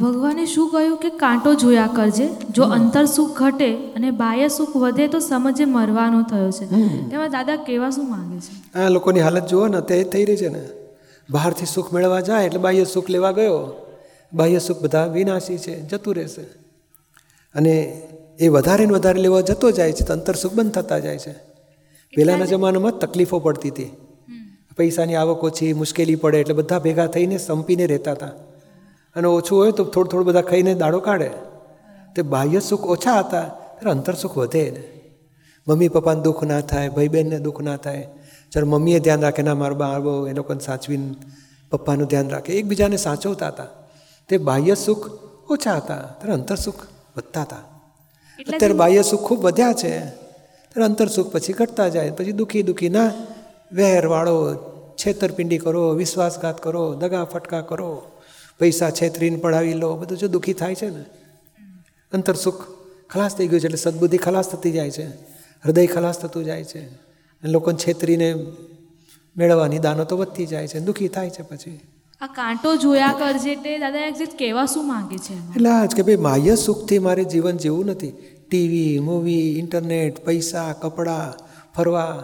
ભગવાને શું કહ્યું કે કાંટો જોયા કરજે, જો અંતર સુખ ઘટે અને બાહ્ય સુખ વધે તો સમજે મરવાનો થયો છે. તેમાં દાદા કહેવા શું માગે છે? આ લોકોની હાલત જુઓ ને, તે થઈ રહી છે ને. બહારથી સુખ મેળવવા જાય એટલે બાહ્ય સુખ લેવા ગયો, બાહ્ય સુખ બધા વિનાશી છે, જતું રહેશે. અને એ વધારે ને વધારે લેવા જતો જાય છે તો અંતર સુખ બંધ થતા જાય છે. પહેલાંના જમાનામાં તકલીફો પડતી હતી, પૈસાની આવક ઓછી, મુશ્કેલી પડે એટલે બધા ભેગા થઈને સંપીને રહેતા હતા. અને ઓછું હોય તો થોડું થોડું બધા ખાઈને દાડો કાઢે. તે બાહ્ય સુખ ઓછા હતા ત્યારે અંતર સુખ વધે ને. મમ્મી પપ્પાને દુઃખ ના થાય, ભાઈ બહેનને દુઃખ ના થાય. જ્યારે મમ્મીએ ધ્યાન રાખે, ના મારા બા બહુ એ લોકોને સાચવીને, પપ્પાનું ધ્યાન રાખે, એકબીજાને સાચવતા હતા. તે બાહ્ય સુખ ઓછા હતા ત્યારે અંતર સુખ વધતા હતા. અત્યારે બાહ્ય સુખ ખૂબ વધ્યા છે ત્યારે અંતર સુખ પછી ઘટતા જાય. પછી દુઃખી દુઃખી ના વહેરવાળો, છેતરપિંડી કરો, વિશ્વાસઘાત કરો, દગા ફટકા કરો, પૈસા છેતરીને પડાવી લો, બધું જો દુઃખી થાય છે ને. અંતર સુખ ખલાસ થઈ ગયું છે એટલે સદબુદ્ધિ ખલાસ થતી જાય છે, હૃદય ખલાસ થતું જાય છે, અને લોકોને છેતરીને મેળવવાની દાનો તો વધતી જાય છે, દુઃખી થાય છે પછી. આ કાંટો જોયા કરજે તે દાદા એક્ઝેક્ટ કહેવા શું માગે છે? એટલે આ જ કે ભાઈ બાહ્ય સુખથી મારે જીવન જીવવું નથી. ટીવી, મૂવી, ઇન્ટરનેટ, પૈસા, કપડાં, ફરવા,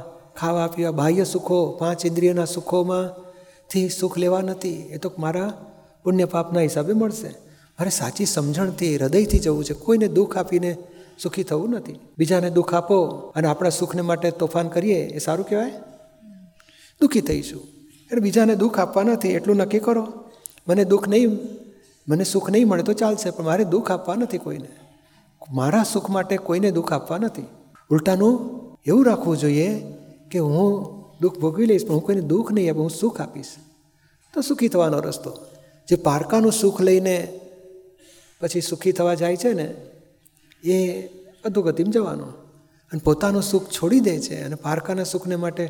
ખાવા પીવા, બાહ્ય સુખો, 5 ઇન્દ્રિયોના સુખોમાંથી સુખ લેવા નથી. એ તો મારા પુણ્ય પાપના હિસાબે મળશે. મારે સાચી સમજણથી, હૃદયથી જવું છે. કોઈને દુઃખ આપીને સુખી થવું નથી. બીજાને દુઃખ આપો અને આપણા સુખને માટે તોફાન કરીએ એ સારું કહેવાય? દુઃખી થઈશું. એટલે બીજાને દુઃખ આપવા નથી એટલું નક્કી કરો. મને દુઃખ નહીં, મને સુખ નહીં મળે તો ચાલશે, પણ મારે દુઃખ આપવા નથી કોઈને. મારા સુખ માટે કોઈને દુઃખ આપવા નથી. ઉલટાનું એવું રાખવું જોઈએ કે હું દુઃખ ભોગવી લઈશ પણ હું કોઈને દુઃખ નહીં આપું, હું સુખ આપીશ. તો સુખી થવાનો રસ્તો. જે પારકાનું સુખ લઈને પછી સુખી થવા જાય છે ને એ અધોગતિમાં જવાનો, અને પોતાનું સુખ છોડી દે છે અને પારકાના સુખને માટે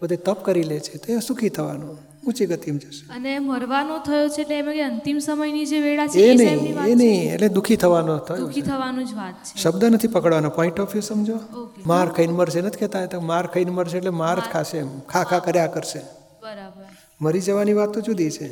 પોતે તપ કરી લે છે તો એ સુખી થવાનો, ઊંચી ગતિમાં જશે. અને મરવાનો થયો છે એટલે અંતિમ સમયની જે વેળા છે એ નહીં, એટલે દુઃખી થવાનો થયો, દુઃખી થવાનું જ વાત છે. શબ્દ નથી પકડવાનો, પોઈન્ટ ઓફ વ્યૂ સમજો. માર ખાઈને મરશે નથી કહેતા, માર ખાઈને મરશે એટલે માર જ ખાશે, એમ ખા ખા કર્યા કરશે. બરાબર, મરી જવાની વાત તો જુદી છે.